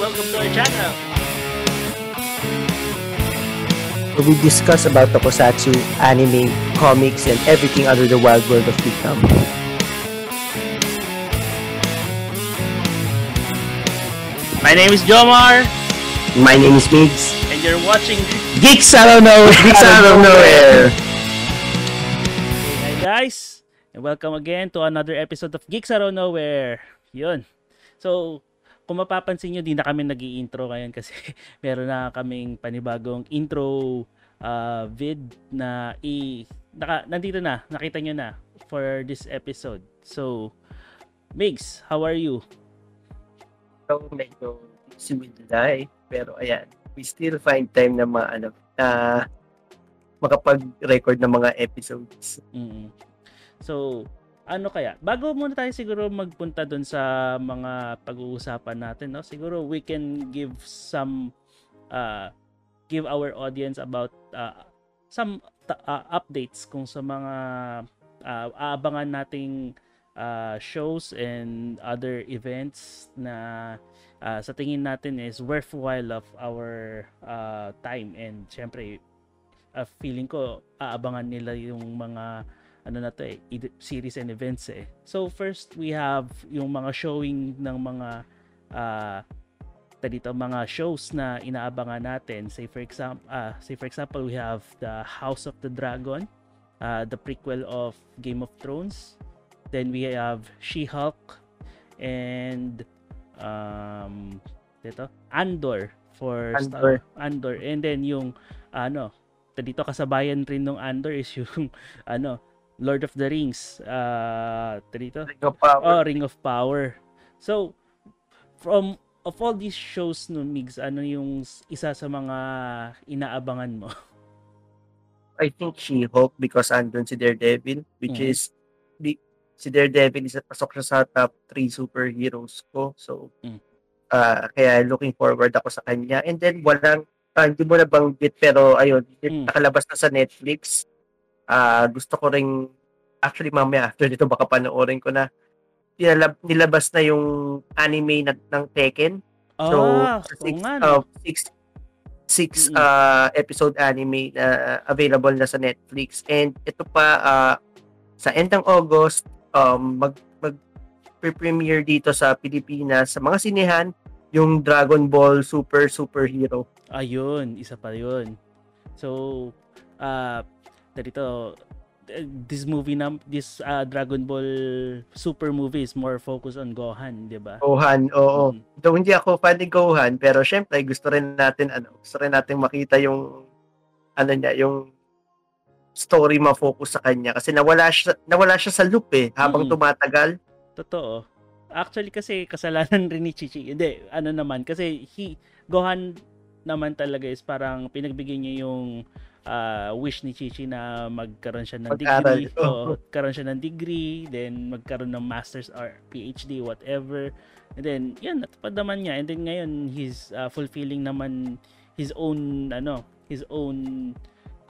Welcome to our channel. We discuss about tokusatsu, anime, comics, and everything under the wild world of geekdom. My name is Jomar. My name is Migs. And you're watching Geeks Out of Nowhere. Geeks Out of Nowhere. Hey guys, and welcome again to another episode of Geeks Out of Nowhere. Yun. So, kung mapapansin nyo, di na kami nag-i-intro ngayon kasi meron na kaming panibagong intro vid na nandito na, nakita nyo na for this episode. So, Migs, how are you? So, medyo sumid na eh. Pero ayan, we still find time na makapag-record ng mga episodes. Mm-hmm. So, ano kaya? Bago muna tayo siguro magpunta doon sa mga pag-uusapan natin, no? Siguro we can give some give our audience about some updates kung sa mga aabangan nating shows and other events na sa tingin natin is worthwhile of our time, and syempre feeling ko aabangan nila yung mga ano na to eh, series and events eh. So first we have yung mga showing ng mga dito mga shows na inaabangan natin. Say for example we have the House of the Dragon, the prequel of Game of Thrones. Then we have She-Hulk and dito Andor for Andor. Andor. And then yung ano dito kasabayan rin ng Andor is yung ano Lord of the Rings, dito? Ring of Power. Oh, Ring of Power. So, from of all these shows no, Migs, ano yung isa sa mga inaabangan mo? I think She-Hulk because andun si Daredevil, which is si Daredevil is pasok siya sa top 3 superheroes ko. So, kaya looking forward ako sa kanya. And then walang hindi mo nabanggit pero ayun, nakalabas na sa Netflix. Gusto ko ring actually mamaya after dito baka panoorin ko na nilabas na yung anime ng Tekken. So six episode anime na available na sa Netflix, and ito pa sa end ng August mag-premiere dito sa Pilipinas sa mga sinehan yung Dragon Ball Super Super Hero. Ayun, isa pa yun. So dito this Dragon Ball Super movie is more focused on Gohan, 'di ba? Gohan, oo. Though hindi ako fan ni Gohan, pero syempre gusto rin natin makita yung ano niya, yung story ma-focus sa kanya kasi nawala siya sa loop eh habang tumatagal. Totoo. Actually kasi kasalanan rin ni Chichi. Hindi, ano naman kasi Gohan naman talaga is parang pinagbigyan niya yung wish ni Chichi na magkaroon siya ng degree. So, magkaroon siya ng degree, then magkaroon ng master's or PhD, whatever. And then, yun, natupad naman niya. And then ngayon, he's fulfilling naman his own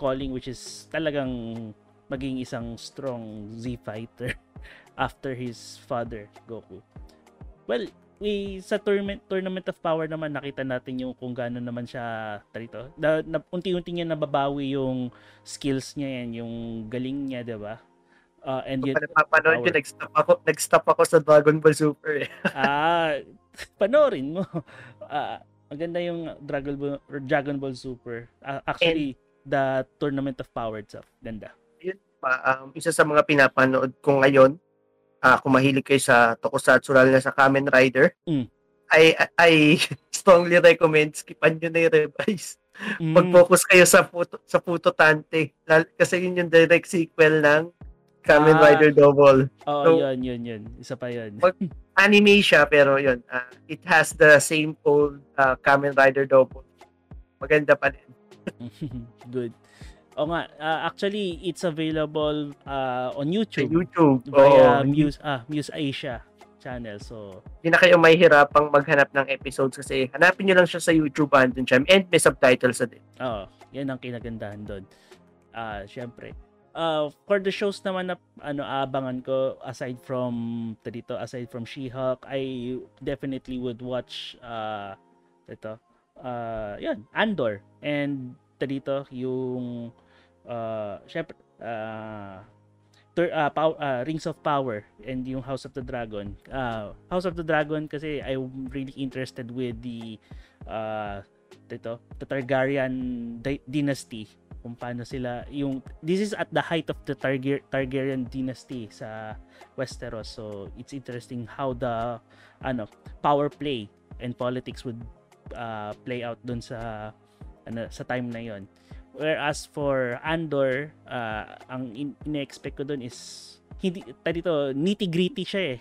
calling, which is talagang maging isang strong Z fighter after his father, Goku. Well, sa Tournament of Power naman nakita natin yung kung gaano naman siya dito. Unti-unti niya nababawi yung skills niya and yung galing niya, 'di ba? And yet papanood ko, nag-stop ako sa Dragon Ball Super. Panoorin mo. Maganda yung Dragon Ball Super. Actually, the Tournament of Power itself, ganda. Yun pa, isa sa mga pinapanood ko ngayon. Kung mahilig kayo sa tokusatsu lalo na sa Kamen Rider, I strongly recommend skipan nyo na yung revise. Mag-focus kayo sa Futotante. Kasi yun yung direct sequel ng Kamen Rider Double. Oh, so, yun. Isa pa yun. Anime siya, pero yun. It has the same old Kamen Rider Double. Maganda pa rin. Good. O nga, actually it's available on YouTube via Muse Asia channel. So hindi na kayo mahihirapang maghanap ng episodes kasi hanapin niyo lang siya sa YouTube, andun siya, and may subtitles din. Oo, yan ang kinagandahan doon. Syempre. For the shows naman na aabangan ko aside from She-Hulk, I definitely would watch Ito. Yun, Andor. And dito yung Rings of Power and yung House of the Dragon. House of the Dragon kasi I'm really interested with the the Targaryen dynasty. Kung paano sila yung, this is at the height of the Targaryen dynasty sa Westeros. So it's interesting how the power play and politics would play out dun sa sa time na yon. Whereas for Andor, ang in-expect ko dun is hindi dito nitty-gritty siya eh.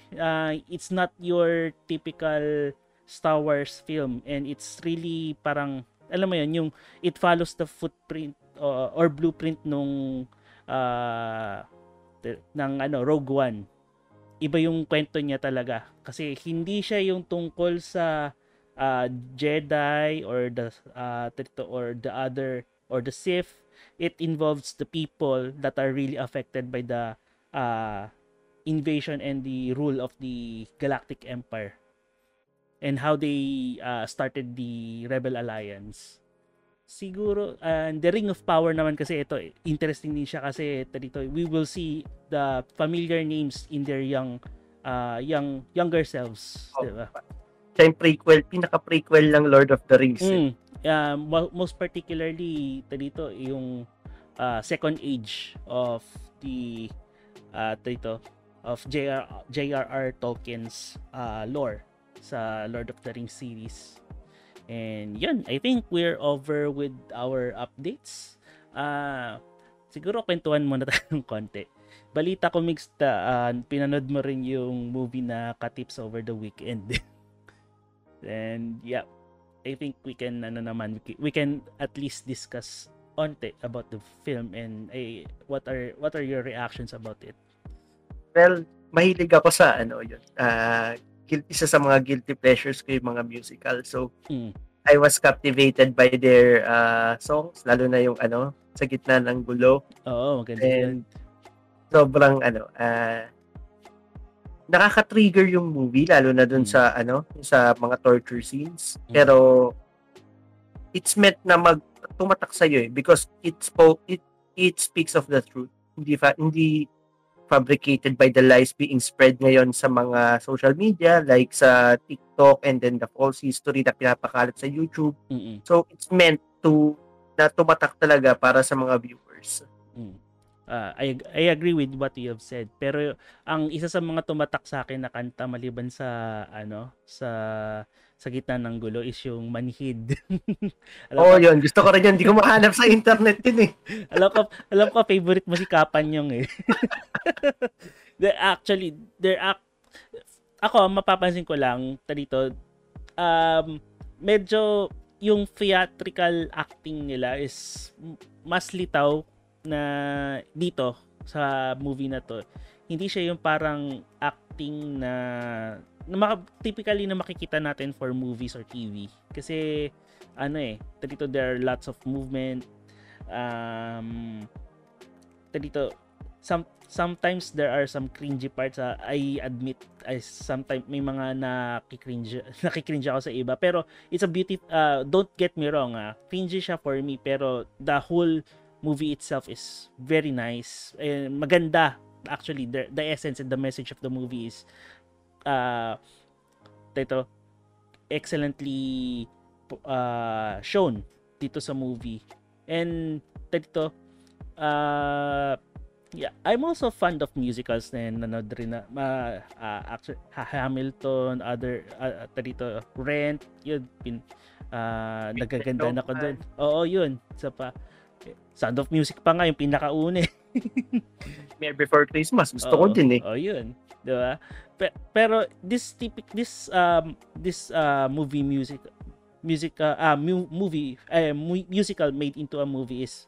It's not your typical Star Wars film, and it's really parang alam mo yon, yung it follows the footprint or blueprint nung Rogue One. Iba yung kwento niya talaga kasi hindi siya yung tungkol sa Jedi or the other or the Sith. It involves the people that are really affected by the invasion and the rule of the Galactic Empire and how they started the Rebel Alliance. Siguro the Ring of Power naman kasi ito interesting din siya kasi dito we will see the familiar names in their younger selves, oh, diba? Yung prequel, pinaka-prequel ng Lord of the Rings. Most particularly dito yung second age of the of J.R.R. Tolkien's lore sa Lord of the Rings series. And yun, I think we're over with our updates. Siguro kwentuhan muna tayo ng konti. Balita ko, Migs, pinanood mo rin yung movie na Katips over the weekend. And yeah, I think we can we can at least discuss onte about the film and what are your reactions about it? Well, mahilig ako sa yun. Isa sa mga guilty pleasures ko yung mga musical. So I was captivated by their songs, lalo na yung Sa Gitna ng Gulo. Oo, maganda yun. Sobrang nakaka-trigger yung movie, lalo na dun sa sa mga torture scenes, pero it's meant na tumatak sa iyo eh, because it speaks of the truth, hindi fabricated by the lies being spread ngayon sa mga social media like sa TikTok and then the false history na pinapakalat sa YouTube. So it's meant na tumatak talaga para sa mga viewers. I agree with what you have said, pero ang isa sa mga tumatak sa akin na kanta maliban sa sa Gitna ng Gulo is yung Manhid. Yun, gusto ko rin yun. Hindi ko mahanap sa internet din eh. alam ko favorite mo si Kapanyong eh. Ako mapapansin ko lang dito, medyo yung theatrical acting nila is mas litaw na dito sa movie na to. Hindi siya yung parang acting na typically na makikita natin for movies or TV. Kasi dito there are lots of movement. Dito sometimes there are some cringy parts. I admit, sometimes may mga nakikringe ako sa iba. Pero it's a beauty, don't get me wrong, cringy siya for me, pero the whole movie itself is very nice. Maganda. Actually, the essence and the message of the movie is excellently shown dito sa movie. And I'm also fond of musicals na nanood rin na Hamilton, Rent, nagaganda na ko doon. Oo, yun. Isa pa. Sound of Music pa nga yung pinakauna. May Before Christmas, gusto ko din eh. Oh, yun. 'Di ba? Pero musical made into a movie is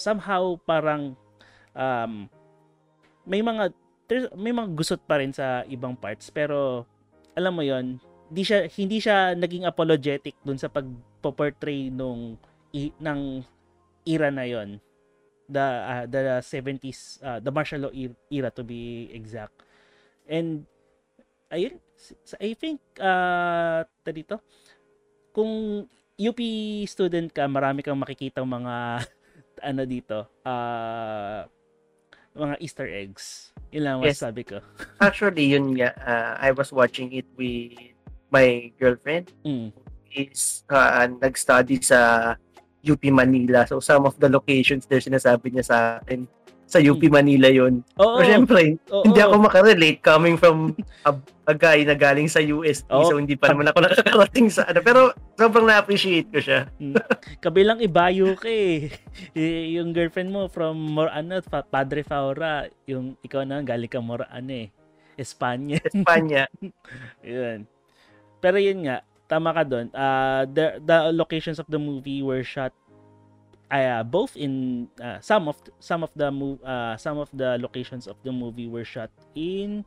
somehow parang may mga gusot pa rin sa ibang parts, pero alam mo yun, hindi siya naging apologetic dun sa pag-portray ng era na yon, the 70s, the martial law era to be exact. And ayun, I think kung UP student ka, marami kang makikita mga ano dito, mga Easter eggs. Yun lang masasabi ko. Actually, yun nga, I was watching it with my girlfriend. Mm. Is nag-study sa UP Manila. So some of the locations there, sinasabi niya sa akin, sa UP Manila yun. Oh, pero syempre, hindi ako makarelate coming from a guy na galing sa UST. So hindi pa naman ako nakakarating sa ano. Pero sobrang na-appreciate ko siya. Kabilang Ibayo ka eh. Yung girlfriend mo from Morano, Padre Faura. Yung ikaw na galing ka Morano eh. Espanya. Espanya. Yun. Pero yun nga, tama ka doon. The locations of the movie were shot both in some of the locations of the movie were shot in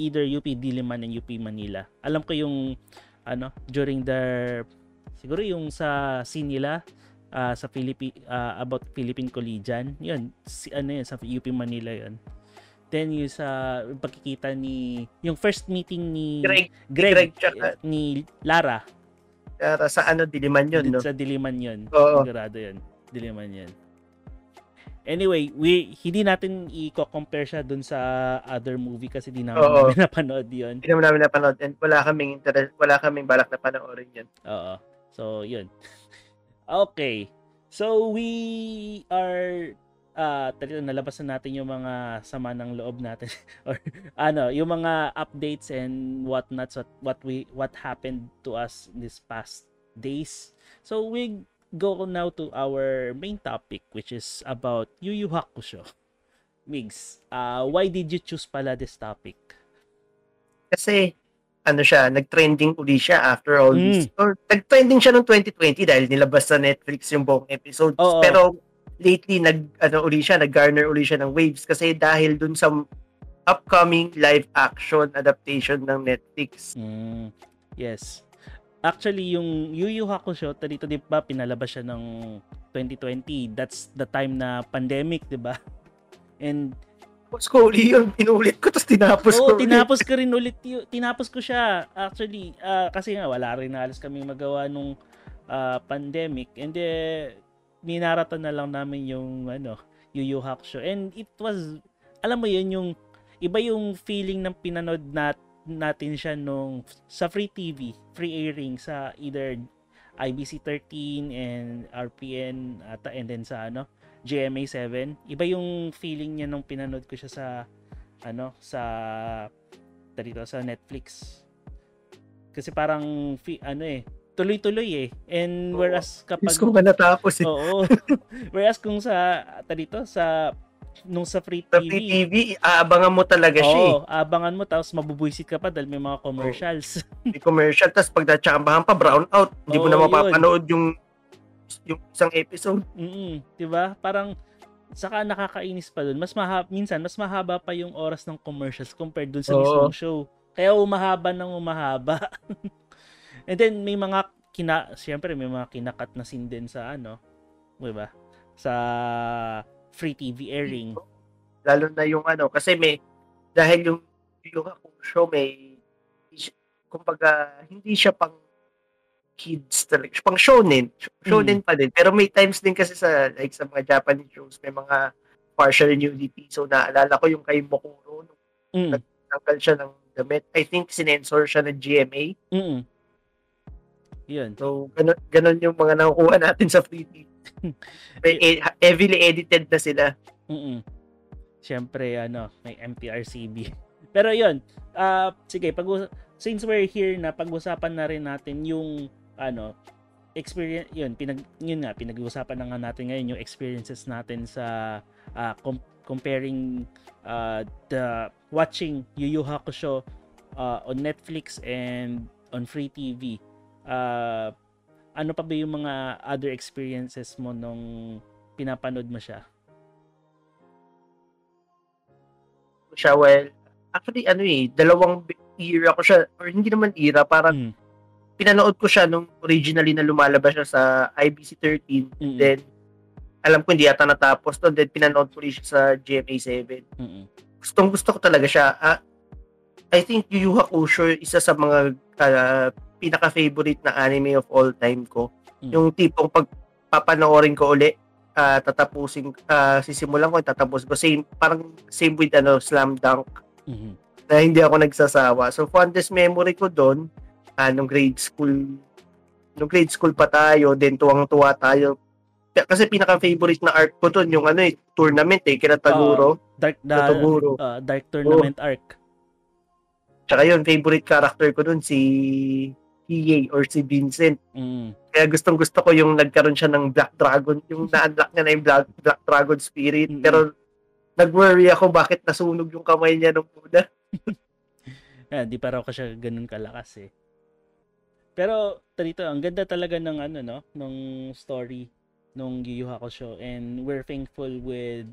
either UP Diliman and UP Manila. Alam ko yung ano during their siguro yung sa scene nila sa about Philippine Collegian. Yun, si, ano yun sa UP Manila yun. Then yung sa pagkikita ni yung first meeting ni Greg ni Lara. Sa ano Diliman yun, no? Sa Diliman yun. Oo. Sigurado yun. Diliman yan. Anyway, hindi natin i-compare siya dun sa other movie kasi di naman namin napanood yun. Hindi naman namin napanood and wala kaming balak na panoorin yun. Oo. So, yun. Okay. So, we are nalabas na natin yung mga sama ng loob natin or ano, yung mga updates and whatnot, so what happened to us this past days. So, we go now to our main topic, which is about Yu Yu Hakusho. Migs, why did you choose pala this topic? Kasi, ano siya, nag-trending uli siya after all this. Or, nag-trending siya noong 2020 dahil nilabas sa Netflix yung buong episodes. Oh, pero, lately, nag-garner uli siya ng waves kasi dahil dun sa upcoming live-action adaptation ng Netflix. Mm. Yes. Actually, yung Yu Yu Hakusho, dito di ba pinalabas siya ng 2020. That's the time na pandemic, di ba? And Pascoli yun, inulit ko, tapos tinapos ko. Oo, tinapos ko rin ulit. Tinapos ko siya, actually. Kasi nga, wala rin halos kami magawa nung pandemic. And ninaratan na lang namin yung ano, Yu Yu Hakusho. And it was, alam mo yun, yung iba yung feeling ng pinanood natin siya nung sa free TV, free airing sa either IBC 13 and RPN ata and then sa ano, GMA 7. Iba yung feeling niya nung pinanood ko siya sa ano, sa dito sa Netflix. Kasi parang ano eh, tuloy-tuloy eh. And whereas kapag kung natapos eh. Oo. Whereas kung sa dito sa nung sa free TV. Sa free TV, aabangan mo talaga siya. Oo, aabangan mo tapos mabubuisit ka pa dahil may mga commercials. May commercial tapos pag natsambahan pa brown out. Hindi mo na mapapanood yung isang episode. Diba? Parang saka nakakainis pa dun. Minsan mas mahaba pa yung oras ng commercials compared dun sa mismong show. Kaya umahaba ng umahaba. And then may mga siyempre may mga kinakat na scene din sa ano, 'di ba? Sa free TV airing. Lalo na yung ano, kasi dahil yung show kumbaga, hindi siya pang kids talaga. Pang shonen pa din. Pero may times din kasi sa mga Japanese shows, may mga partial nudity. So, naalala ko yung kay Mokuro, nagtanggal siya ng damit. I think sinensor siya ng GMA. Yun. So, ganun yung mga nakukuha natin sa free TV. Heavily edited na sila. Siyempre, ano, may MTRCB. Pero yun, sige, since we're here na, pag-usapan na rin natin yung, ano, experience, pinag-usapan na nga natin ngayon yung experiences natin sa comparing the watching Yu Yu Hakusho on Netflix and on free TV. Ano pa ba yung mga other experiences mo nung pinapanood mo siya? Well, actually, dalawang era ko siya, or hindi naman era, parang pinanood ko siya nung originally na lumalabas siya sa IBC 13, then alam ko hindi yata natapos to, then pinanood ko rin siya sa GMA 7. Gustong-gusto ko talaga siya. I think Yu Yu Hakusho, isa sa mga pinaka-favorite na anime of all time ko. Yung tipong pagpapanoorin ko uli, tatapusin, sisimulan ko, tatapos ko. Same, parang same with ano, Slam Dunk. Mm-hmm. Na hindi ako nagsasawa. So, fondest memory ko doon, nung grade school pa tayo, then tuwang-tuwa tayo. Kasi pinaka-favorite na arc ko doon, yung ano eh, tournament eh, kina Taguro. Dark Tournament arc. Tsaka yun, favorite character ko dun, si EA or si Vincent. Mm. Kaya gustong-gusto ko yung nagkaroon siya ng Black Dragon, yung na-unlock niya na yung Black Dragon Spirit. Mm-hmm. Pero nag-worry ako bakit nasunog yung kamay niya nung una. Di pa raw kasi ganun kalakas eh. Pero dito, ang ganda talaga ng ano no, ng story nung Yu Yu Hakusho, and we're thankful with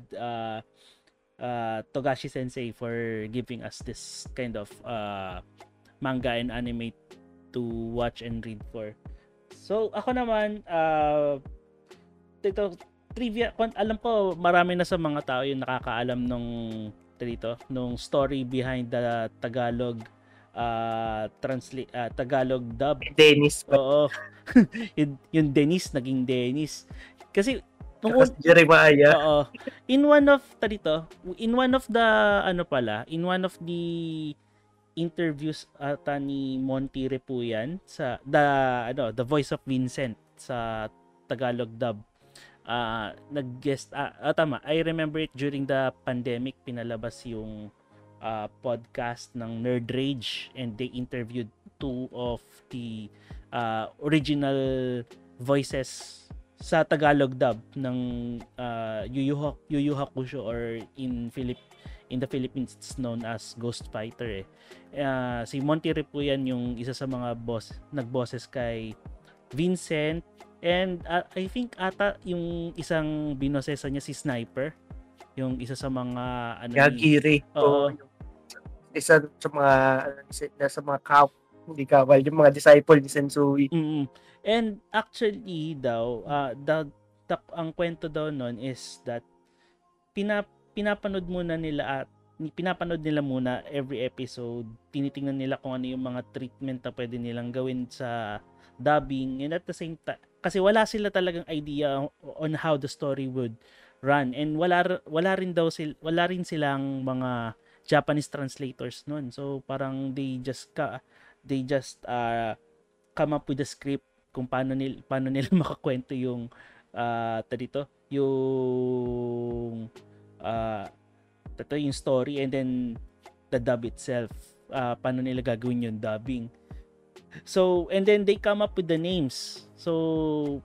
Togashi Sensei for giving us this kind of manga and anime to watch and read for. So ako naman, dito, trivia, alam ko marami na sa mga tao yung nakakaalam nung story behind the Tagalog Tagalog dub. Dennis. Oo. yung Dennis naging Dennis. Kasi in one of the interviews ata ni Monty Repuyan sa the voice of Vincent sa Tagalog dub, nag-guest tama, I remember it, during the pandemic pinalabas yung podcast ng Nerd Rage, and they interviewed two of the original voices sa Tagalog dub ng Yu Yu Hakusho, or in the Philippines it's known as Ghost Fighter eh. Si Monty Repuyan yung isa sa mga nagboses kay Vincent, and I think ata yung isang binosesa niya si Sniper, yung isa sa mga Yagiri. Isa sa mga kawal, yung mga disciple ni Sensui. Mm-hmm. And actually daw, ang kwento daw nun is that pinapanood nila muna every episode, tinitingnan nila kung ano yung mga treatment na pwede nilang gawin sa dubbing, and at the same time, kasi wala sila talagang idea on how the story would run, and wala rin silang mga Japanese translators nun, so parang they just come up with a script kung paano nila makakwento yung yung story, and then the dub itself, paano nila gagawin yung dubbing. So, and then they come up with the names, so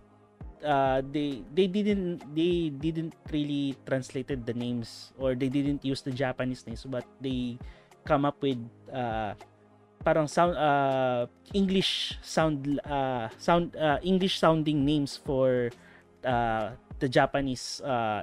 they didn't really translated the names, or they didn't use the Japanese names, but they come up with parang sound, English sounding names for the Japanese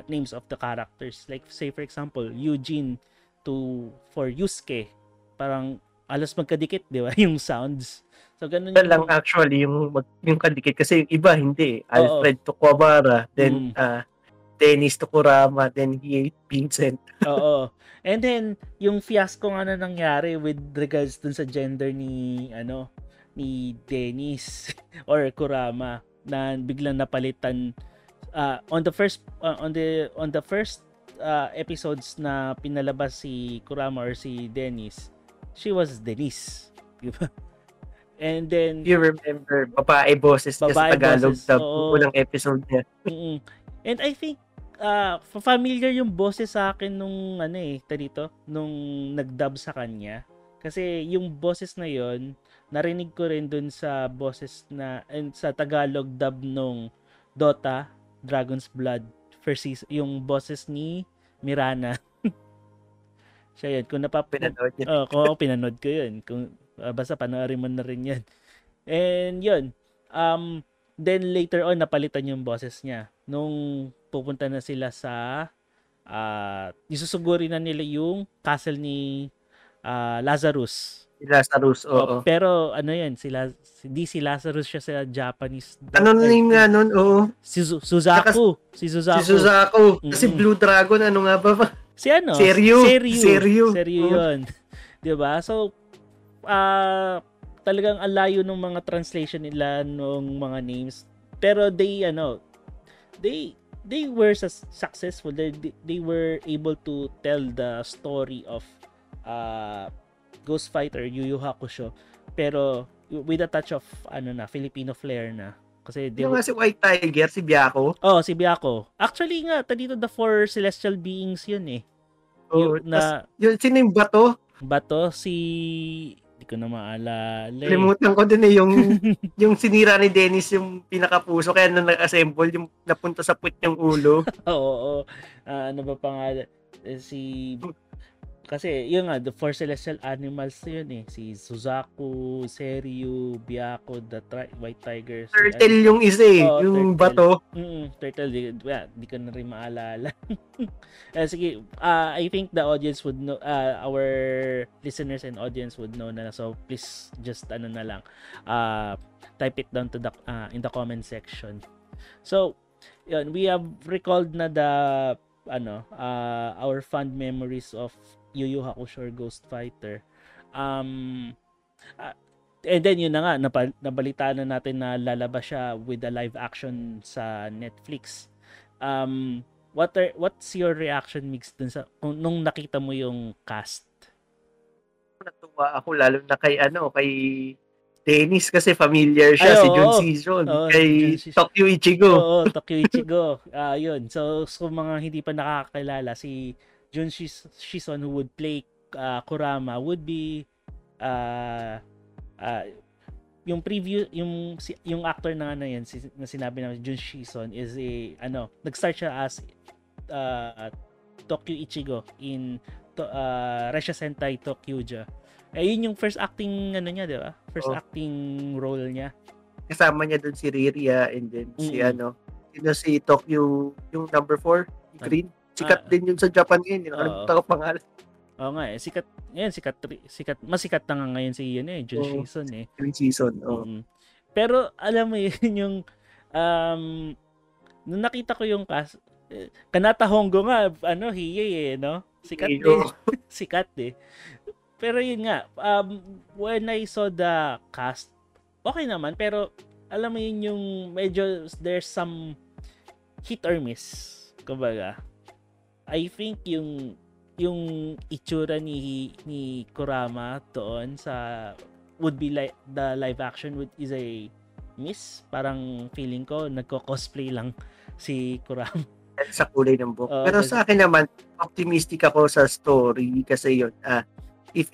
names of the characters. Like say for example, Eugene for Yusuke, parang alas magkadikit, di ba, yung sounds. So ganun lang actually yung kadikit, kasi yung iba hindi. Alfred to Kawabara, then Dennis to Kurama, then he Vincent. Oo. And then yung fiasco nga na nangyari with regards dun sa gender ni Dennis or Kurama, na biglang napalitan on the first episodes na pinalabas si Kurama or si Dennis. She was Denise, diba? And then you remember babae boses niya sa Tagalog dub, unang episode niya. And I think familiar yung boses sa akin nung nung nagdub sa kanya, kasi yung boses na yon narinig ko rin dun sa boses na sa Tagalog dub nung Dota Dragon's Blood first season, yung boses ni Mirana. Siya yun, pinanood ko yun, kung basta panoorin mo na rin yan. And yun, then later on napalitan yung boses niya nung pupunta na sila sa isusuguri na nila yung castle ni Lazarus. Lazarus, oo. Pero ano yan, hindi si Lazarus siya sa Japanese. Ano name nga nun, oo. Si Suzaku. Kasi Blue Dragon, ano nga ba? Serio. Serio yun. Diba? So, talagang alayo ng mga translation nila ng mga names. Pero they were successful. They were able to tell the story of Ghost Fighter Yu Yu Hakusho, pero with a touch of Filipino flair na. Kasi si White Tiger, si Biyako. Oh, si Biyako. Actually nga, dito the four celestial beings 'yun eh. Oh, yun sino yung bato? Bato si di ko na maalala. Kalimutan ko din eh, yung sinira ni Dennis yung pinakapuso kaya nung nag-assemble yung napunta sa put yung ulo. Oo. Ano ba pangalan? Kasi yun nga, the four celestial animals yun eh. Si Suzaku, Serio, Biyako, the White Tigers. Turtle si, yung isa eh. Oh, yung turtle. Bato. Turtle. Di ko na rin maalala. Sige, I think the audience would know, our listeners and audience would know na. So please just type it down to the, in the comment section. So, yun, we have recalled na our fond memories of Yu Yu Hakusho, Ghost Fighter. And then yun na nga, nabalitaan na natin na lalabas siya with a live action sa Netflix. What's your reaction, Migs, nung nakita mo yung cast? Natuwa ako lalo na kay Dennis kasi familiar siya. Ay, si John Season. Kay Tokyo Ichigo. Oo, Tokyo Ichigo. Yun. So mga hindi pa nakakakilala, si Jun Shison, who would play Kurama, would be yung actor na nga na yan na sinabi namin, Jun Shison, is nag-start siya as Tokyo Ichigo in Resha Sentai Tokyuja. Yun yung first acting niya, di ba? First acting role niya. Kasama niya doon si Riria and then si Tokyo, yung number 4, green. Sikat din yun sa Japan ngayon. Nakalimutan ko pangalan. Oo nga eh. Sikat. Ngayon, masikat na nga ngayon si yun eh. June Season eh. June Season. Oh. Pero alam mo yun yung nung nakita ko yung cast, Kanata Hongo nga, hiye eh, no? Sikat din. Sikat eh. Pero yun nga, when I saw the cast, okay naman. Pero alam mo yun yung medyo there's some hit or miss. Kumbaga. I think yung itsura ni Kurama doon sa would be like the live action is a miss. Parang feeling ko nagko-cosplay lang si Kurama sa kulay ng book. Pero sa akin naman, optimistic ako sa story kasi yun, if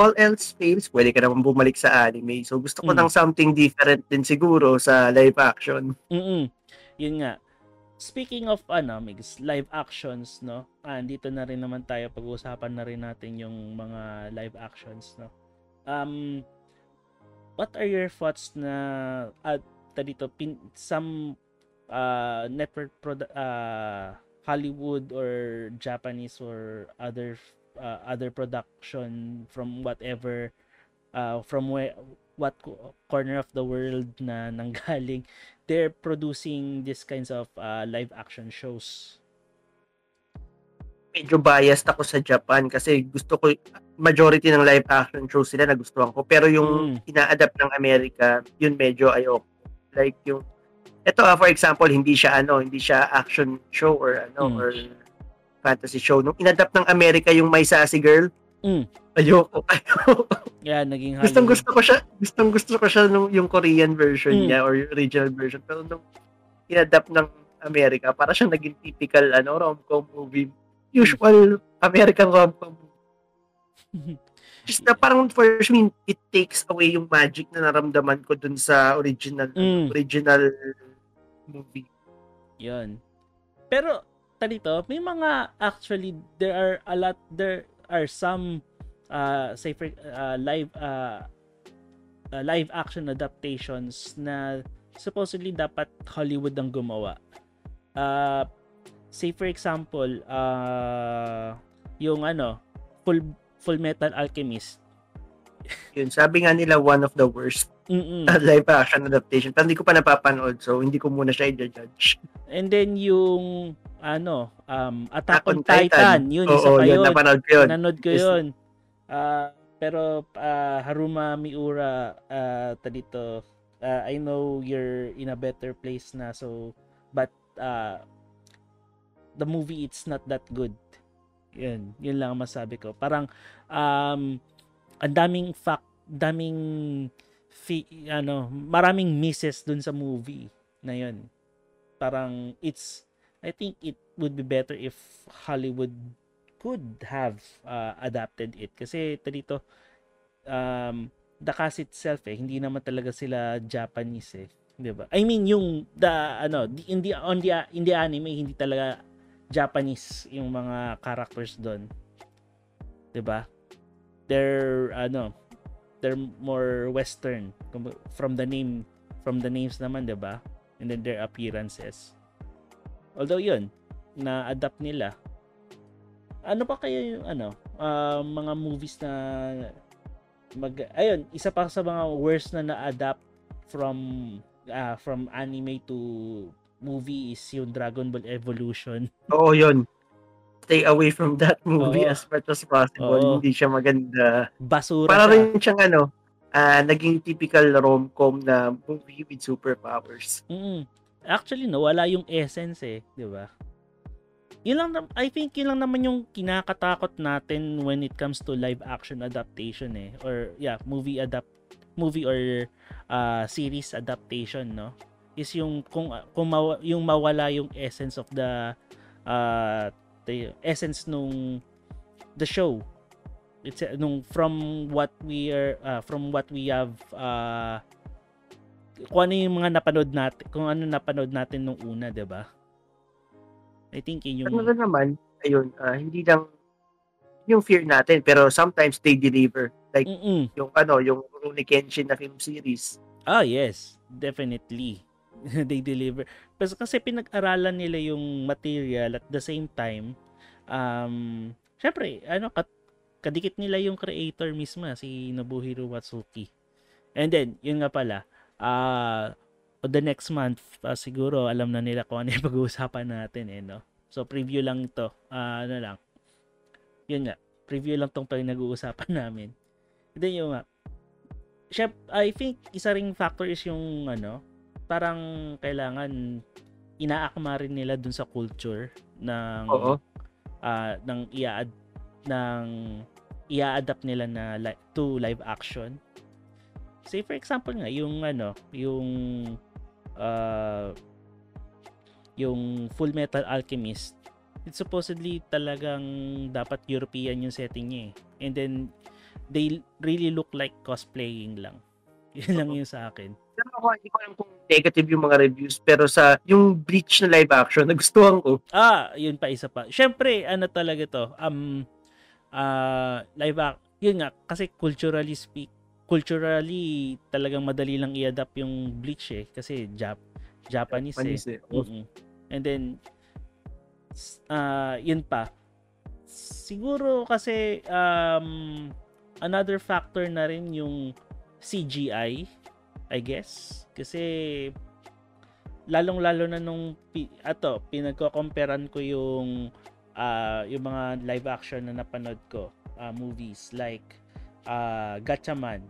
all else fails, pwede ka naman bumalik sa anime. So gusto ko ng something different din siguro sa live action. Yun nga. Speaking of Migs, live actions, no? Dito na rin naman tayo, pag-uusapan na rin natin yung mga live actions, no? What are your thoughts na network Hollywood or Japanese or other production from whatever what corner of the world na nanggaling, they're producing these kinds of live action shows? Medyo biased ako sa Japan kasi gusto ko majority ng live action shows sila na gustuhan ko, pero yung ina-adapt ng America, yun medyo ayoko. Like yung ito, for example, hindi siya action show or or fantasy show. Nung ina-adapt ng America yung May Sassy Girl, ayoko. Yeah, naging halo. Gustong gusto ko siya nung yung Korean version niya or yung original version, pero nung inadapt ng America, para siyang naging typical rom-com movie. Usual American rom-com. Just na parang for me, it takes away yung magic na naramdaman ko dun sa original movie. Yun. Pero talito, may mga actually there are some live action adaptations na supposedly dapat Hollywood ang gumawa. Say for example, yung Full Metal Alchemist. Yun, sabi nga nila one of the worst live action adaptation. Pero hindi ko pa napapanood, so hindi ko muna siya i-judge. And then yung Attack on Titan. Yun, isa pa yun. Nanood ko yun. Pero Haruma Miura, dito, I know you're in a better place na, so but the movie, it's not that good. Yun lang masabi ko. Parang ang daming fact, maraming misses dun sa movie na yun. Parang I think it would be better if Hollywood could have adapted it. Kasi dito, the cast itself hindi naman talaga sila Japanese. Diba? I mean, yung in the anime, hindi talaga Japanese yung mga characters doon. 'Di ba? They're more Western from the names naman, 'di ba? And then their appearances. Although 'yun, na-adapt nila. Ano pa kaya yung mga movies na isa pa sa mga worst na na-adapt from anime to movie is yung Dragon Ball Evolution. Oo, yun. Stay away from that movie as much as possible. Hindi siya maganda. Basura. Para rin siyang naging typical rom-com na movie with superpowers. Actually, wala yung essence di ba? Yun lang, I think yun lang naman yung kinakatakot natin when it comes to live action adaptation Or movie or series adaptation, no? Is yung kung mawala yung essence of the essence nung the show. It's nung from what we have kung ano yung mga napanood natin nung una, 'di ba? I think yun yung ano naman, ayun, hindi lang yung fear natin, pero sometimes they deliver, like yung Rurouni Kenshin na film series. Ah, yes, definitely. They deliver. Pero kasi pinag-aralan nila yung material at the same time, syempre, kadikit nila yung creator mismo, si Nobuhiro Watsuki. And then, yun nga pala, the next month, siguro alam na nila kung ano yung pag-uusapan natin, no? So, preview lang ito. Yun nga, preview lang itong pinag-uusapan namin. And then yung I think isa ring factor is yung parang kailangan inaakma rin nila dun sa culture ng i-adapt nila na to live action. Say for example nga yung Full Metal Alchemist, it's supposedly talagang dapat European yung setting niya And then they really look like cosplaying lang. Yun lang yun sa akin. Pero ako, hindi ko alam kung negative yung mga reviews, pero sa yung Bleach na live action, nagustuhan ko. Yun pa, isa pa. Siyempre, talaga to, live action, yun nga, kasi culturally, talagang madali lang i-adapt yung Bleach kasi Japanese And then, yun pa. Siguro kasi, another factor na rin yung CGI, I guess, kasi lalong-lalo na nung pinagko-comparean ko yung mga live action na napanood ko, movies like Gatchaman.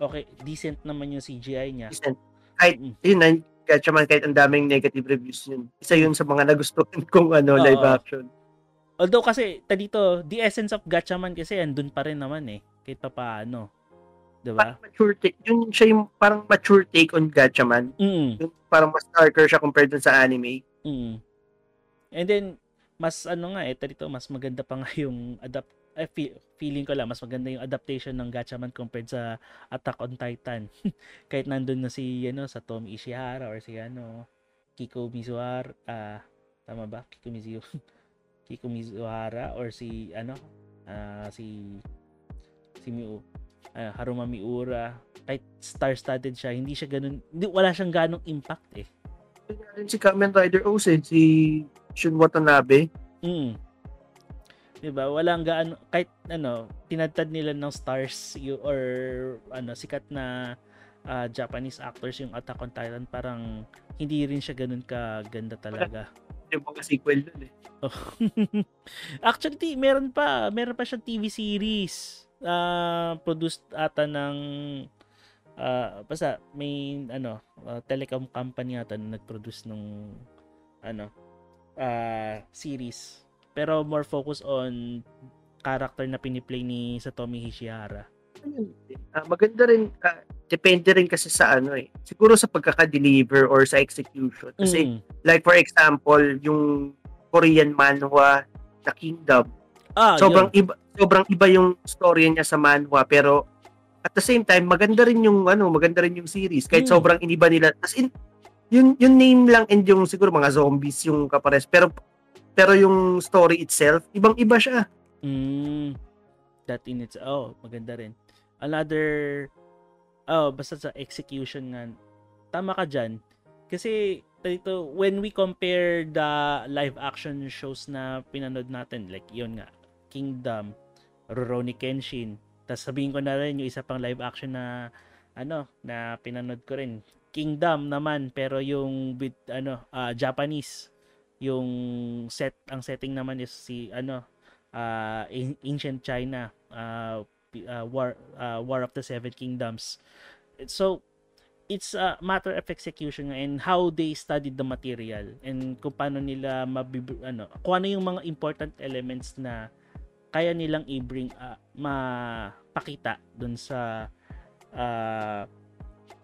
Okay, decent naman yung CGI niya. Decent. Kahit yun, Gatchaman, kahit ang daming negative reviews yun, isa yun sa mga nagustuhan kong live action. Although kasi dito, the essence of Gatchaman kasi andun pa rin naman kahit pa paano. Diba? Yung parang mature take on Gatchaman. Yung parang mas darker siya compared dun sa anime. And then, mas dito, mas maganda pa nga yung feeling ko lang, mas maganda yung adaptation ng Gatchaman compared sa Attack on Titan. Kahit nandun na si, sa Tom Ishihara or si, Kiko Mizuhara, tama ba? Kiko Mizuhara or si, si Haruma Miura, kahit star-studded siya, hindi siya ganun, wala siyang ganong impact Si Kamen Rider Osen, si Shun Watanabe. Diba, walang gaano, kahit tinatad nila ng stars or sikat na Japanese actors yung Attack on Titan, parang hindi rin siya ganun kaganda talaga. Yung mga sequel dun. Actually, meron pa siyang TV series. produced ata ng basta may ano telecom company ata na nag-produce nung ano series, pero more focus on character na piniplay ni Satomi Hishiara. Maganda rin, depende rin kasi sa ano eh, siguro sa pagkaka-deliver or sa execution kasi like for example yung Korean manhwa na Kingdom, sobrang iba yung storya niya sa manhwa, pero at the same time maganda rin yung series kahit sobrang iniba nila. As in yung name lang and yung siguro mga zombies yung kapares, pero yung story itself ibang-iba siya. That in its maganda rin. Another basta sa execution nga, tama ka diyan. Kasi dito when we compare the live action shows na pinanood natin, like yun nga Kingdom, Rurouni Kenshin. Tapos sabihin ko na rin yung isa pang live action na ano na pinanood ko rin, Kingdom naman, pero yung with Japanese. Yung set, ang setting naman is si ancient China, War of the Seven Kingdoms. So it's a matter of execution and how they studied the material and kung paano nila kuha na yung mga important elements na kaya nilang i-bring mapakita dun sa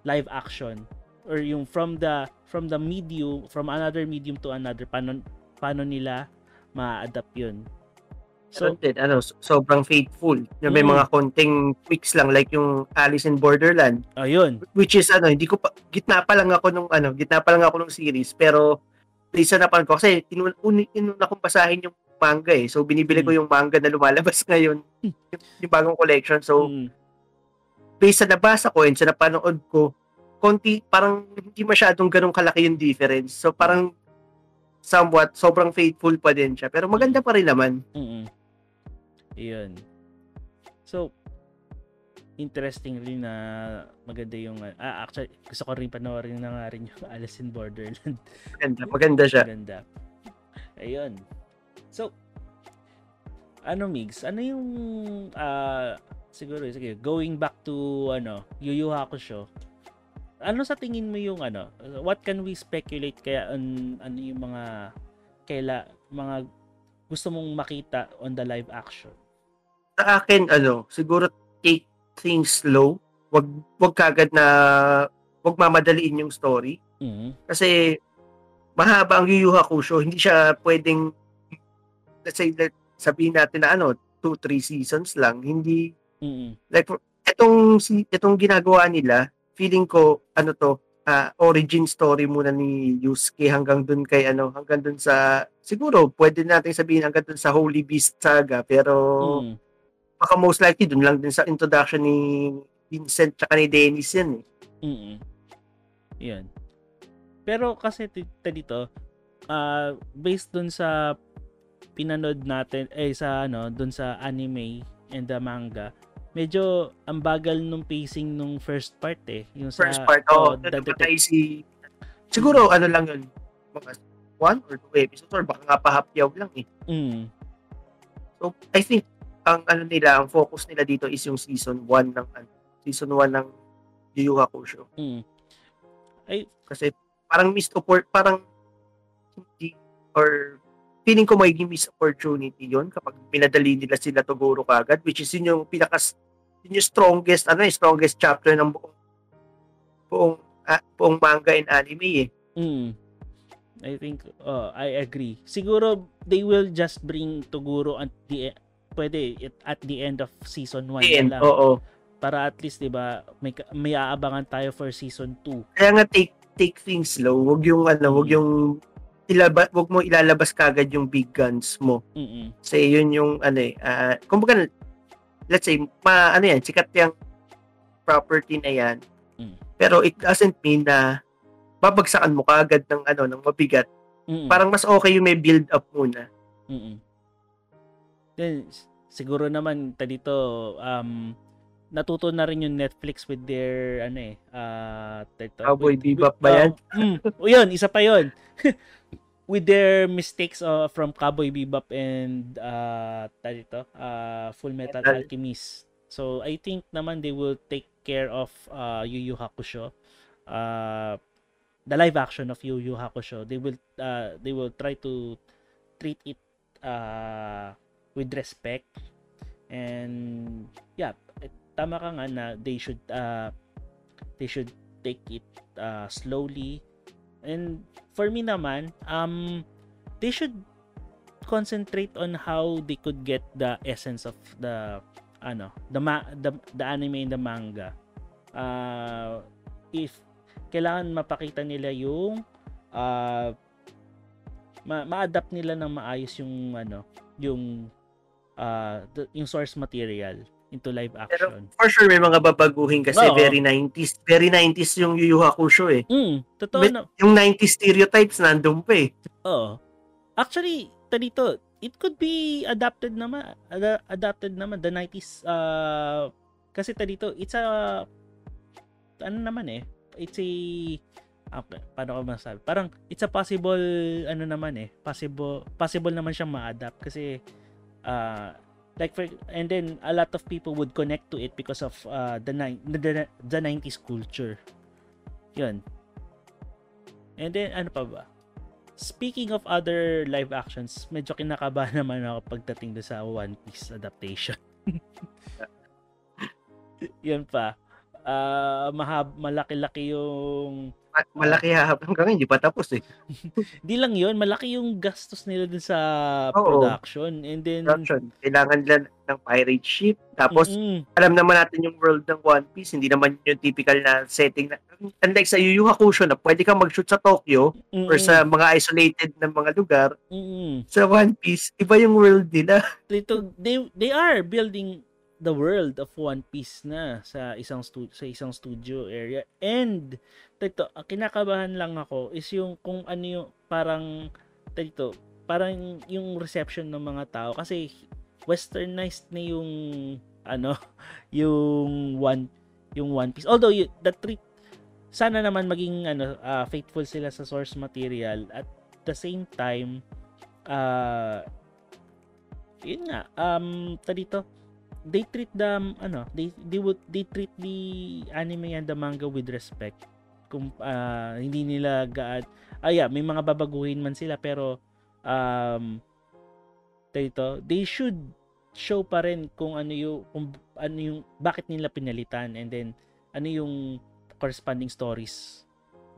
live action, or yung from the medium, from another medium to another, paano nila ma-adapt yun. So din, sobrang faithful. May mga konting tweaks lang like yung Alice in Borderland. Ayun. Which is gitna pa lang ako nung series, pero isa na pala ko kasi inuna kong basahin yung manga eh. So binibili ko yung manga na lumalabas ngayon, yung bagong collection. So based sa nabasa ko and sa napanood ko, konti parang hindi masyadong ganun kalaki yung difference. So parang somewhat sobrang faithful pa din siya, pero maganda pa rin naman. Iyon. So interesting rin na maganda yung actually gusto ko rin panoorin na nga rin yung Alice in Borderland. Maganda siya. Maganda. Ayun. So Migs? Ano yung siguro going back to Yu Yu Hakusho. Ano sa tingin mo yung what can we speculate kaya on ano yung mga gusto mong makita on the live action? Sa akin siguro take things slow. Wag mamadaliin yung story. Kasi mahaba ang Yu Yu Hakusho, hindi siya pwedeng sabihin natin na 2-3 seasons lang, hindi. Like itong ginagawa nila, feeling ko origin story muna ni Yusuke hanggang dun sa siguro pwede nating sabihin hanggang dun sa Holy Beast Saga, pero baka most likely dun lang din sa introduction ni Vincent tsaka ni Dennis yan eh. Yan. Pero kasi dito based dun sa pinanood natin sa dun sa anime and the manga, medyo ang bagal nung pacing nung first part eh. Yung sa first part, siguro lang yun, mga 1 or 2 episodes or baka nga pahapyaw lang eh. So I think ang focus nila dito is yung season 1 ng Yu Yu Hakusho. Kasi parang missed opportunity, parang hindi, or feeling ko may miss opportunity yon kapag pinadali nila sila Toguro kagad, which is yun yung strongest strongest chapter ng buong manga and anime eh. I think I agree. Siguro they will just bring Toguro at the end of season 1 na lang. Oo. Para at least 'di ba may aabangan tayo for season 2. Kaya nga take things slow. Wag mo ilalabas kagad yung big guns mo. Kasi yun yung kumbaga let's say sikat yung property na yan. Pero it doesn't mean na babagsakan mo kagad ng mabigat. Parang mas okay yung may build up muna. Then siguro naman dito natuto na rin yung Netflix with their Cowboy Bebop ba yan? Yun, isa pa yun. With their mistakes from Cowboy Bebop and Full Metal Alchemist. So I think naman they will take care of Yu Yu Hakusho, the live action of Yu Yu Hakusho. They will try to treat it with respect, and yeah, tama ka nga na they should take it slowly. And for me naman, they should concentrate on how they could get the essence of the anime and the manga. If kailangan mapakita nila yung ma-adapt nila ng maayos yung yung source material into live action. Pero for sure may mga babaguhin kasi very 90s yung Yu Yu Hakusho eh. Totoo na. Yung 90s stereotypes nandoon pa eh. Oo. Actually, dito it could be adapted naman the 90s kasi dito it's a paano ko masabi? Parang it's a possible naman siyang ma-adapt kasi and then a lot of people would connect to it because of the 90s culture. Yun. And then ano pa ba? Speaking of other live actions, medyo kinakabahan naman ako pagdating doon sa One Piece adaptation. Yun pa. Malaki-laki yung... Malaki habang kami, hindi pa tapos eh. Di lang yun, malaki yung gastos nila dun sa production. And then... Production. Kailangan nila ng pirate ship. Tapos, alam naman natin yung world ng One Piece. Hindi naman yung typical na setting na... Unlike sa Yu Yu Hakusho na pwede kang mag-shoot sa Tokyo or sa mga isolated na mga lugar. Sa One Piece, iba yung world nila. They are building the world of One Piece na sa isang studio area. And dito, kinakabahan lang ako is yung kung ano yung parang yung reception ng mga tao kasi westernized na yung yung One Piece. Although sana naman maging faithful sila sa source material, at the same time they treat them they treat the anime and the manga with respect. Kung hindi nila may mga babaguhin man sila, pero they should show pa rin kung ano yung bakit nila pinalitan, and then ano yung corresponding stories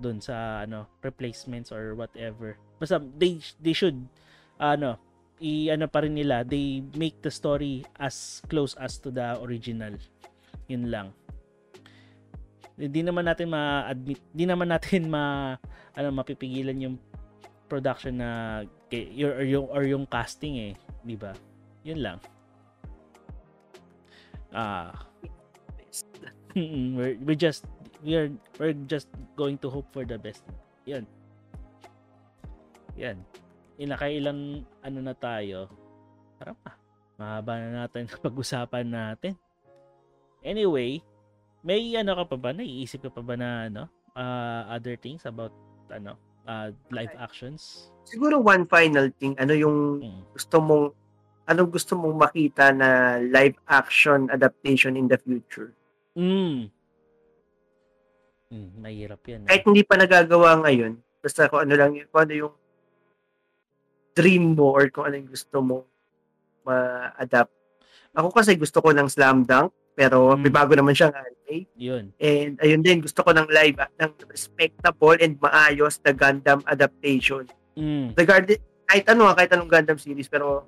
doon sa replacements or whatever. Basta they should pa rin nila, they make the story as close as to the original. Yun lang. Mapipigilan yung production na yung casting eh, di ba? Yun lang. We're just going to hope for the best. Yan. Nakailang na tayo. Parang mahaba na natin ang pag-usapan natin. Anyway, may naiisip ka pa ba na other things about live actions? Siguro one final thing, gusto mong makita na live action adaptation in the future? Mahirap yan. Kahit hindi pa nagagawa ngayon, basta kung ano yung dream mo or kung ano yung gusto mo ma-adapt. Ako kasi gusto ko ng Slam Dunk, pero may bago naman siyang anime. Yun. And ayun din, gusto ko ng live at ng respectable and maayos na Gundam adaptation. Kahit anong Gundam series, pero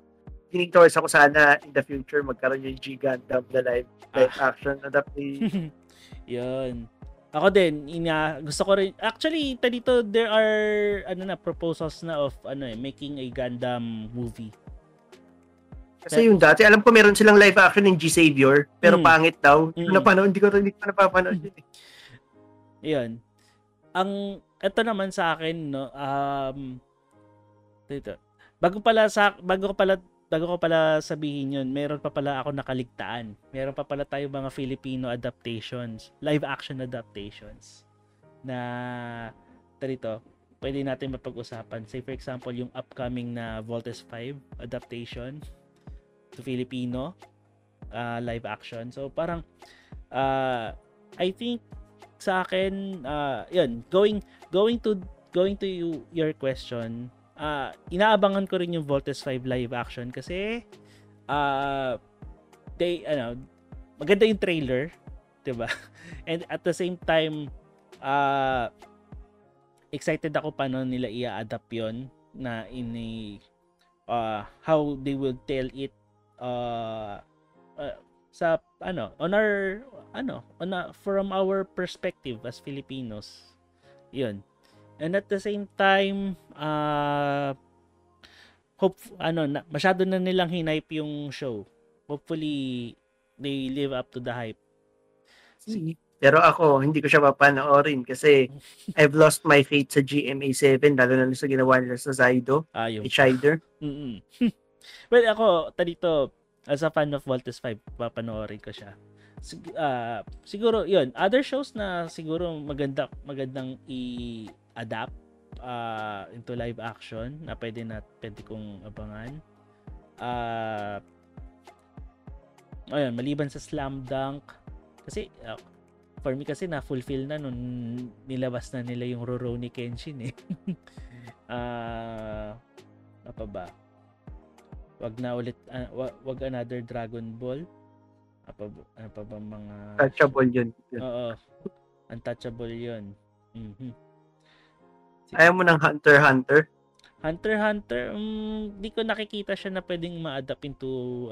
tinitors ako sana in the future magkaroon yung G-Gundam na live action adaptation. Yun. Ako din, gusto ko rin. Actually, there are proposals na of making a Gundam movie. Kasi yung dati, alam ko meron silang live action ng G-Savior, pero pangit daw. Napanood, hindi ko napapanood yun. Ayun. Ito naman sa akin, bago ko pala sabihin yun, meron pa pala ako nakaligtaan. Meron pa pala tayo mga Filipino adaptations, live action adaptations na pwede natin mapag-usapan. Say for example, yung upcoming na Voltes 5 adaptation to Filipino. live action. So parang I think sa akin yun, going to your question, inaabangan ko rin yung Voltes 5 live action kasi they maganda yung trailer, 'di ba? And at the same time excited ako pa noon nila i-adapt yon na in a how they will tell it sa from our perspective as Filipinos. Yun. And at the same time, masyado na nilang hinipe yung show. Hopefully, they live up to the hype. Pero ako, hindi ko siya papanoorin kasi I've lost my faith sa GMA 7, lalo na sa ginawa nila sa Zaido, Chider. Well, ako, talito, as a fan of Voltes 5, papanoorin ko siya. Siguro, yun, other shows na siguro magandang i-adapt into live action na pwede kong abangan. Ayun, maliban sa Slam Dunk, kasi for me kasi na-fulfill na nung nilabas na nila yung Rurouni Kenshin eh. Apa ba? Wag another Dragon Ball. Ano pa ba mga... Untouchable yun. Oo. Untouchable yun. Mm-hmm. Ayaw mo ng Hunter x Hunter? Hunter x Hunter, di ko nakikita siya na pwedeng ma-adapt into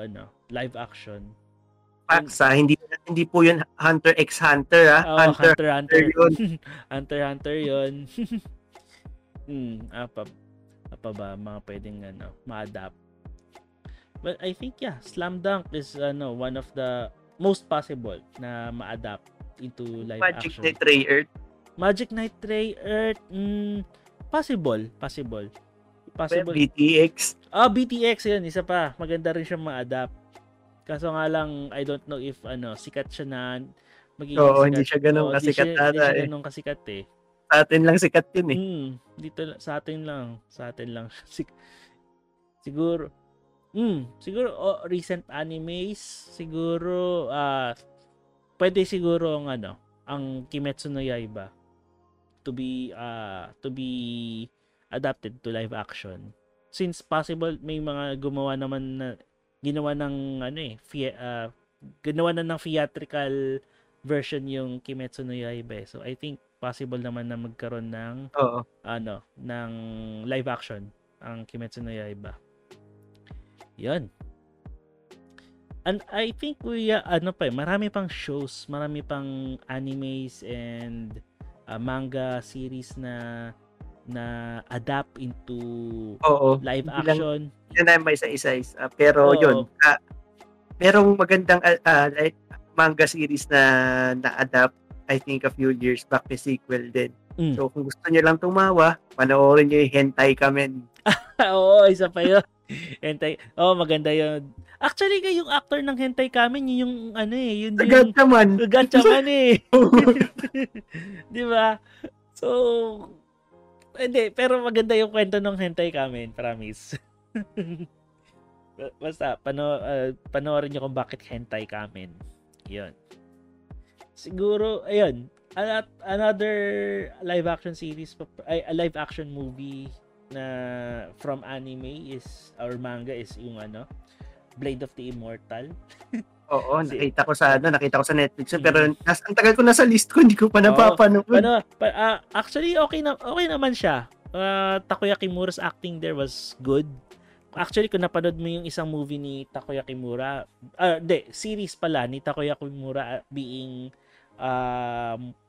live action. Paksa, hindi po yun Hunter x Hunter, ha? Oo, Hunter x Hunter. Hunter x Hunter yun. Apa ba mga pwedeng ma-adapt? But I think Slam Dunk is one of the most possible na ma-adapt into live action. Magic Knight Ray Earth. Magic Knight Ray Earth, possible. BTX. BTX 'yun, isa pa. Maganda rin siyang ma-adapt. Kaso nga lang I don't know if sikat siya na magiging sikat. Oo, hindi siya ganoon kasikat ata. Hindi ganoon kasikat eh. Sa atin lang sikat 'yun eh. Dito sa atin lang. Siguro siguro recent animes siguro pwede siguro ang Kimetsu no Yaiba to be adapted to live action since possible may mga ginawa na ng theatrical version yung Kimetsu no Yaiba, so I think possible naman na magkaroon ng ng live action ang Kimetsu no Yaiba. Yan. And I think marami pang shows, marami pang animes and manga series na adapt into live action. Yan ay may isa-isa. Pero merong magandang manga series na na-adapt I think a few years back, may sequel din. So kung gusto niyo lang tumawa, panoorin niyo yung Hentai Kamen. Oo, isa pa yun. Hentai. Oh, maganda 'yon. Actually, yung actor ng Hentai Kamen, yun yung Gatchaman eh. 'Di ba? So, hindi, pero maganda yung kwento ng Hentai Kamen, promise. Basta panoorin niyo kung bakit Hentai Kamen. 'Yon. Siguro, ayun. Another live action series, a live action movie na from anime or manga is yung Blade of the Immortal. Oo, nakita ko sa Netflix pero ang tagal ko na sa list ko, hindi ko pa napapanood. Actually okay naman siya. Takuya Kimura's acting there was good. Actually kung napanood mo yung isang movie ni Takuya Kimura, series pala ni Takuya Kimura being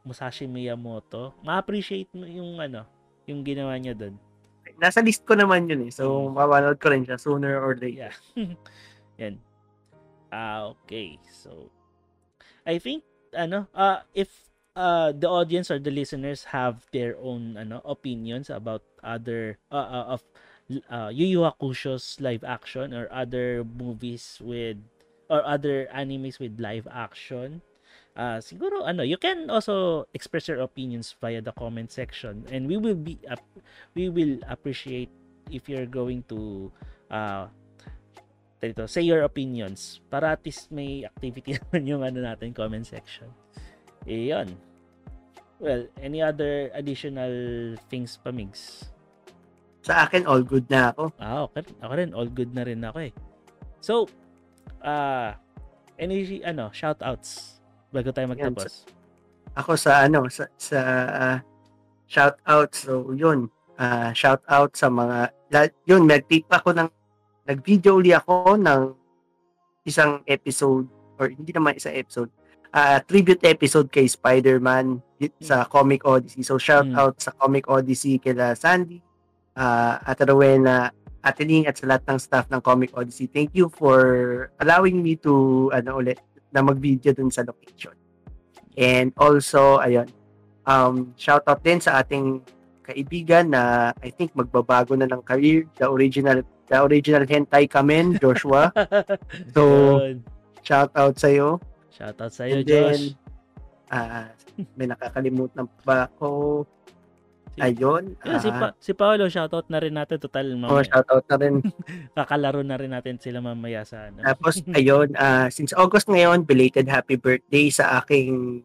Musashi Miyamoto, ma-appreciate mo yung yung ginawa niya doon. Nasa list ko naman yun eh. So, mapapanood ko rin siya sooner or later. Yeah. Yan. Okay. So, I think, if the audience or the listeners have their own, opinions about other, of Yu Yu Hakusho's live action or other movies or other animes with live action, siguro you can also express your opinions via the comment section and we will appreciate if you're going to dito, say your opinions para at least may activity naman yung ano natin, comment section. Eh, yun. Well, any other additional things pa, Migs? Sa akin, all good na ako. Ah, okay. Ako rin, all good na rin ako eh. So, any shoutouts bago tayo magtapos? Ako sa shoutouts, so yun, shoutout sa mga, yun, nag-tape ako ng, nag-video uli ako ng isang episode, or hindi naman isang episode, tribute episode kay Spider-Man sa Comic Odyssey. So, shoutout sa Comic Odyssey kila Sandy, at Rowena, at Ling, at sa lahat ng staff ng Comic Odyssey. Thank you for allowing me to na mag-video dun sa location. And also, ayun, shout out din sa ating kaibigan na I think magbabago na ng career, the original hentai kamen, Joshua. So, shout out sa iyo. Shout out sa iyo, Josh. May nakakalimutan ba ako? Ayun. Si Paolo, shoutout na rin natin. Total, mamaya. Oh, shoutout na rin. Kakalaro na rin natin sila mamaya sa ano. Tapos, ayun. Since August ngayon, belated happy birthday sa aking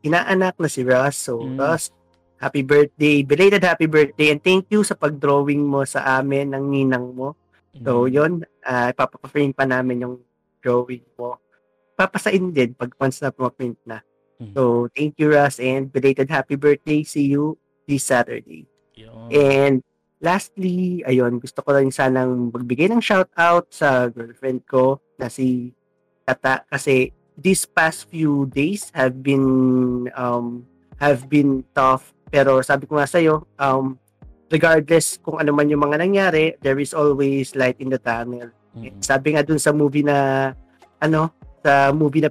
inaanak na si Russ. So, Russ, happy birthday. Belated happy birthday. And thank you sa pag-drawing mo sa amin ng ninang mo. So, yun. Ipapapaframe pa namin yung drawing mo. Papasain din pag once na pumaprint na. So, thank you, Russ. And belated happy birthday. See you this Saturday. Yun. And lastly, ayun, gusto ko rin sanang magbigay ng shoutout sa girlfriend ko na si Tata, kasi these past few days have been tough, pero sabi ko nga sa'yo, regardless kung ano man yung mga nangyari, there is always light in the tunnel. Sabi nga dun sa movie na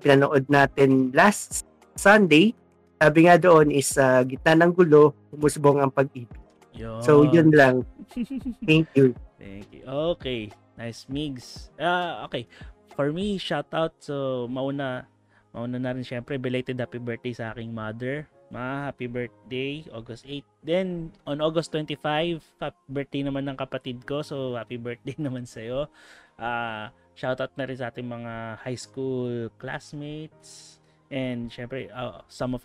pinanood natin last Sunday, sabi nga doon is sa gitna ng gulo, umusbong ang pag-ibig. Yun. So, yun lang. Thank you. Thank you. Okay. Nice, Migs. Okay. For me, shout out. So, mauna na rin syempre. Belated happy birthday sa aking mother. Ma, happy birthday. August 8. Then, on August 25, happy birthday naman ng kapatid ko. So, happy birthday naman sa'yo. Shout out na rin sa ating mga high school classmates. And syempre, some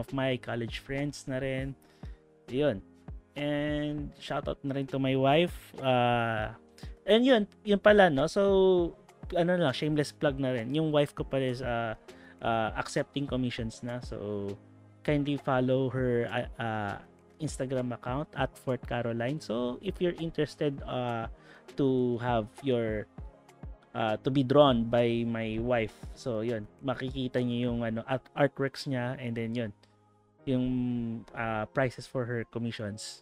of my college friends na rin. Yun. And shout out na rin to my wife. And yun pala, no? So, shameless plug na rin. Yung wife ko pala is accepting commissions na. So, kindly follow her Instagram account at Fort Caroline. So, if you're interested to have your to be drawn by my wife. So, yun. Makikita niyo yung artworks niya, and then yun. Yung prices for her commissions.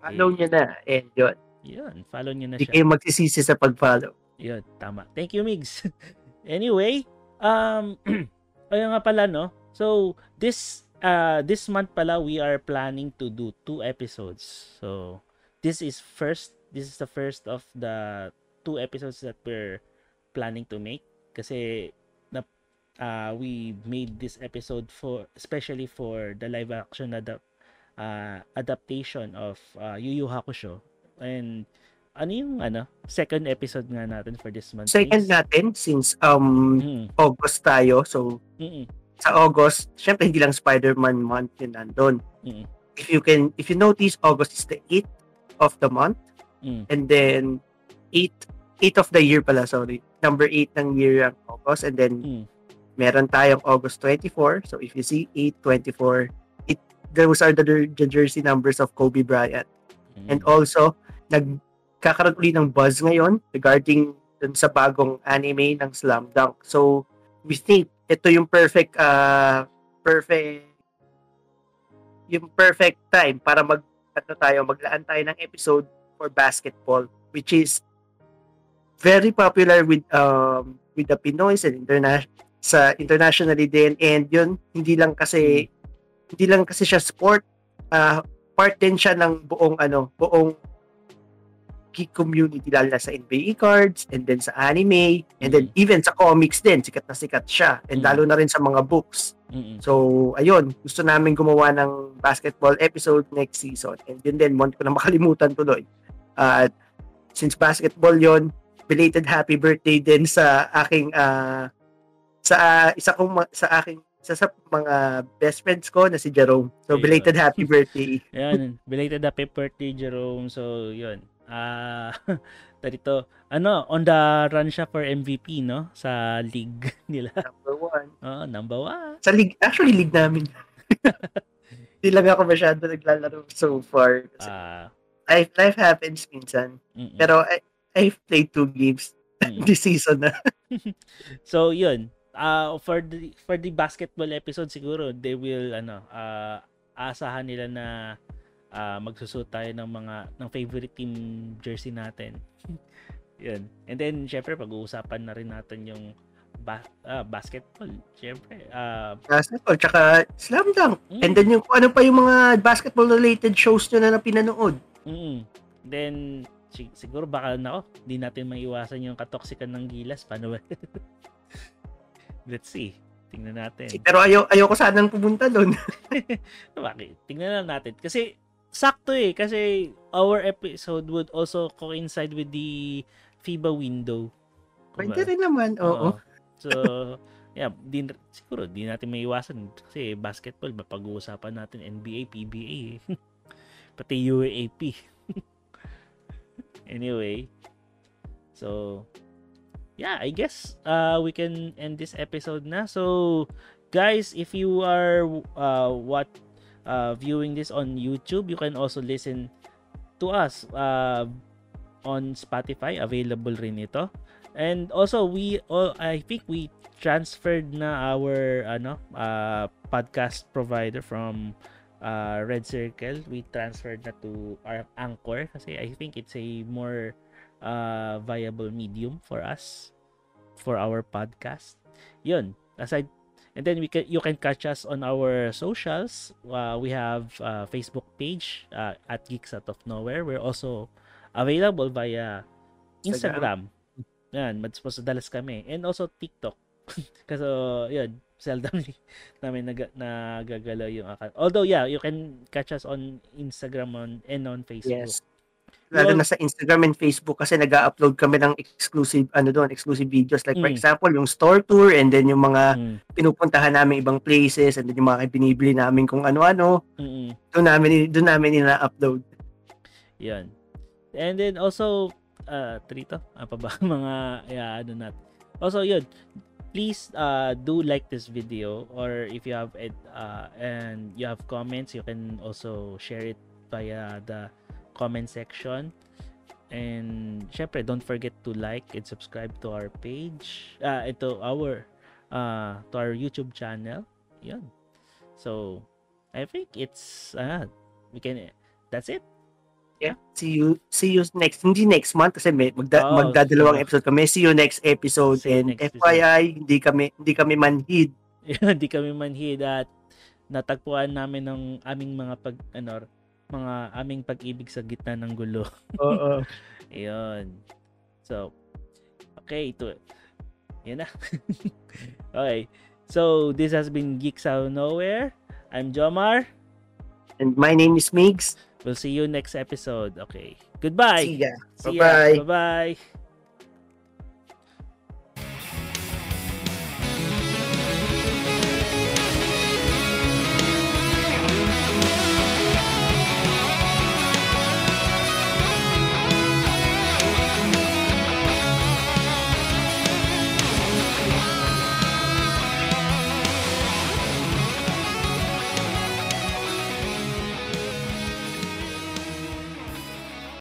Follow niyo na. And yun. Yun. Follow niyo na siya. Hindi kayo magsisisi sa pag-follow. Yun. Tama. Thank you, Migs. Anyway, ayun nga pala, no? So, this month pala, we are planning to do 2 episodes. So, this is the first of the 2 episodes that we're planning to make, kasi we made this episode especially for the live action adaptation of Yu Yu Hakusho. And second episode nga natin for this month. Second natin since August tayo. So sa August, syempre hindi lang Spider-Man month yun nandun. If you notice, August is the 8th of the month. And then 8 of the year pala, sorry. Number 8 ng year ang August. And then, meron tayong August 24. So, if you see 8-24, those are the jersey numbers of Kobe Bryant. And also, nagkakaroon ulit ng buzz ngayon regarding dun sa bagong anime ng Slam Dunk. So, we think ito yung perfect time para maglaan tayo ng episode for basketball, which is very popular with the Pinoys and internationally din. And yun, hindi lang kasi siya sport, part din siya ng buong geek community, lalo na sa NBA cards, and then sa anime, and then even sa comics din, sikat na sikat siya, and lalo na rin sa mga books. So ayun, gusto namin gumawa ng basketball episode next season. And yun din, want ko na makalimutan tuloy, since basketball yon, belated happy birthday din sa aking isa sa mga best friends ko na si Jerome. So belated happy birthday. Ayun, belated happy birthday Jerome. So 'yun. Dito, on the run siya for MVP, no? Sa league nila. Number 1. Oh, number 1. Sa league, actually league namin. Hindi lang ako masyado naglalaro so far. Life happens minsan. Mm-mm. Pero I've played 2 games this season na. So 'yun. For the basketball episode siguro they will asahan nila na magsusuot tayo ng favorite team jersey natin. 'Yun. And then syempre pag-uusapan na rin natin yung basketball. Syempre basketball tsaka slam dunk. And then yung ano pa yung mga basketball related shows nyo na pinanood. Then siguro baka hindi natin maiwasan yung katoksikan ng gilas paano ba? Let's see. Tingnan natin. Pero ayoko sanang pumunta doon. Bakit? Tingnan lang natin. Kasi sakto kasi our episode would also coincide with the FIBA window. Pwede rin naman, oo. So, siguro di natin maiwasan kasi basketball, mapag-uusapan natin NBA, PBA, pati UAAP. Anyway, so yeah, I guess we can end this episode na. So, guys, if you are viewing this on YouTube, you can also listen to us on Spotify. Available rin ito. And also, I think we transferred na our podcast provider from Red Circle. We transferred na to our Anchor kasi I think it's a more viable medium for us for our podcast. Yun. Aside, and then you can catch us on our socials. We have Facebook page at Geeks Out of Nowhere. We're also available via Instagram. Yan, madalas kami. And also TikTok. Kasi yun, seldom namin nagagalaw yung account. Although you can catch us on Instagram and on Facebook. Yes. Lalo na sa Instagram and Facebook kasi nag-upload kami ng exclusive videos. Like for example, yung store tour and then yung mga pinupuntahan namin ibang places and then yung mga binibili namin kung ano-ano. Doon namin ina-upload. Yan. And then also, Also, yun. Please do like this video, or if you have and you have comments, you can also share it via the comment section. And syempre, don't forget to like and subscribe to our page, to our YouTube channel. Yun. So I think it's that's it. Yeah. See you next. Hindi next month kasi magdadalawang episode kami. See you next episode. FYI, hindi kami manhid. Hindi kami manhid at natagpuan namin ng aming aming pag-ibig sa gitna ng gulo. Oo. Ayun. So, okay. Ito. Yan na. Okay. So, this has been Geeks Out of Nowhere. I'm Jomar. And my name is Migs. We'll see you next episode. Okay. Goodbye. See ya. Bye-bye.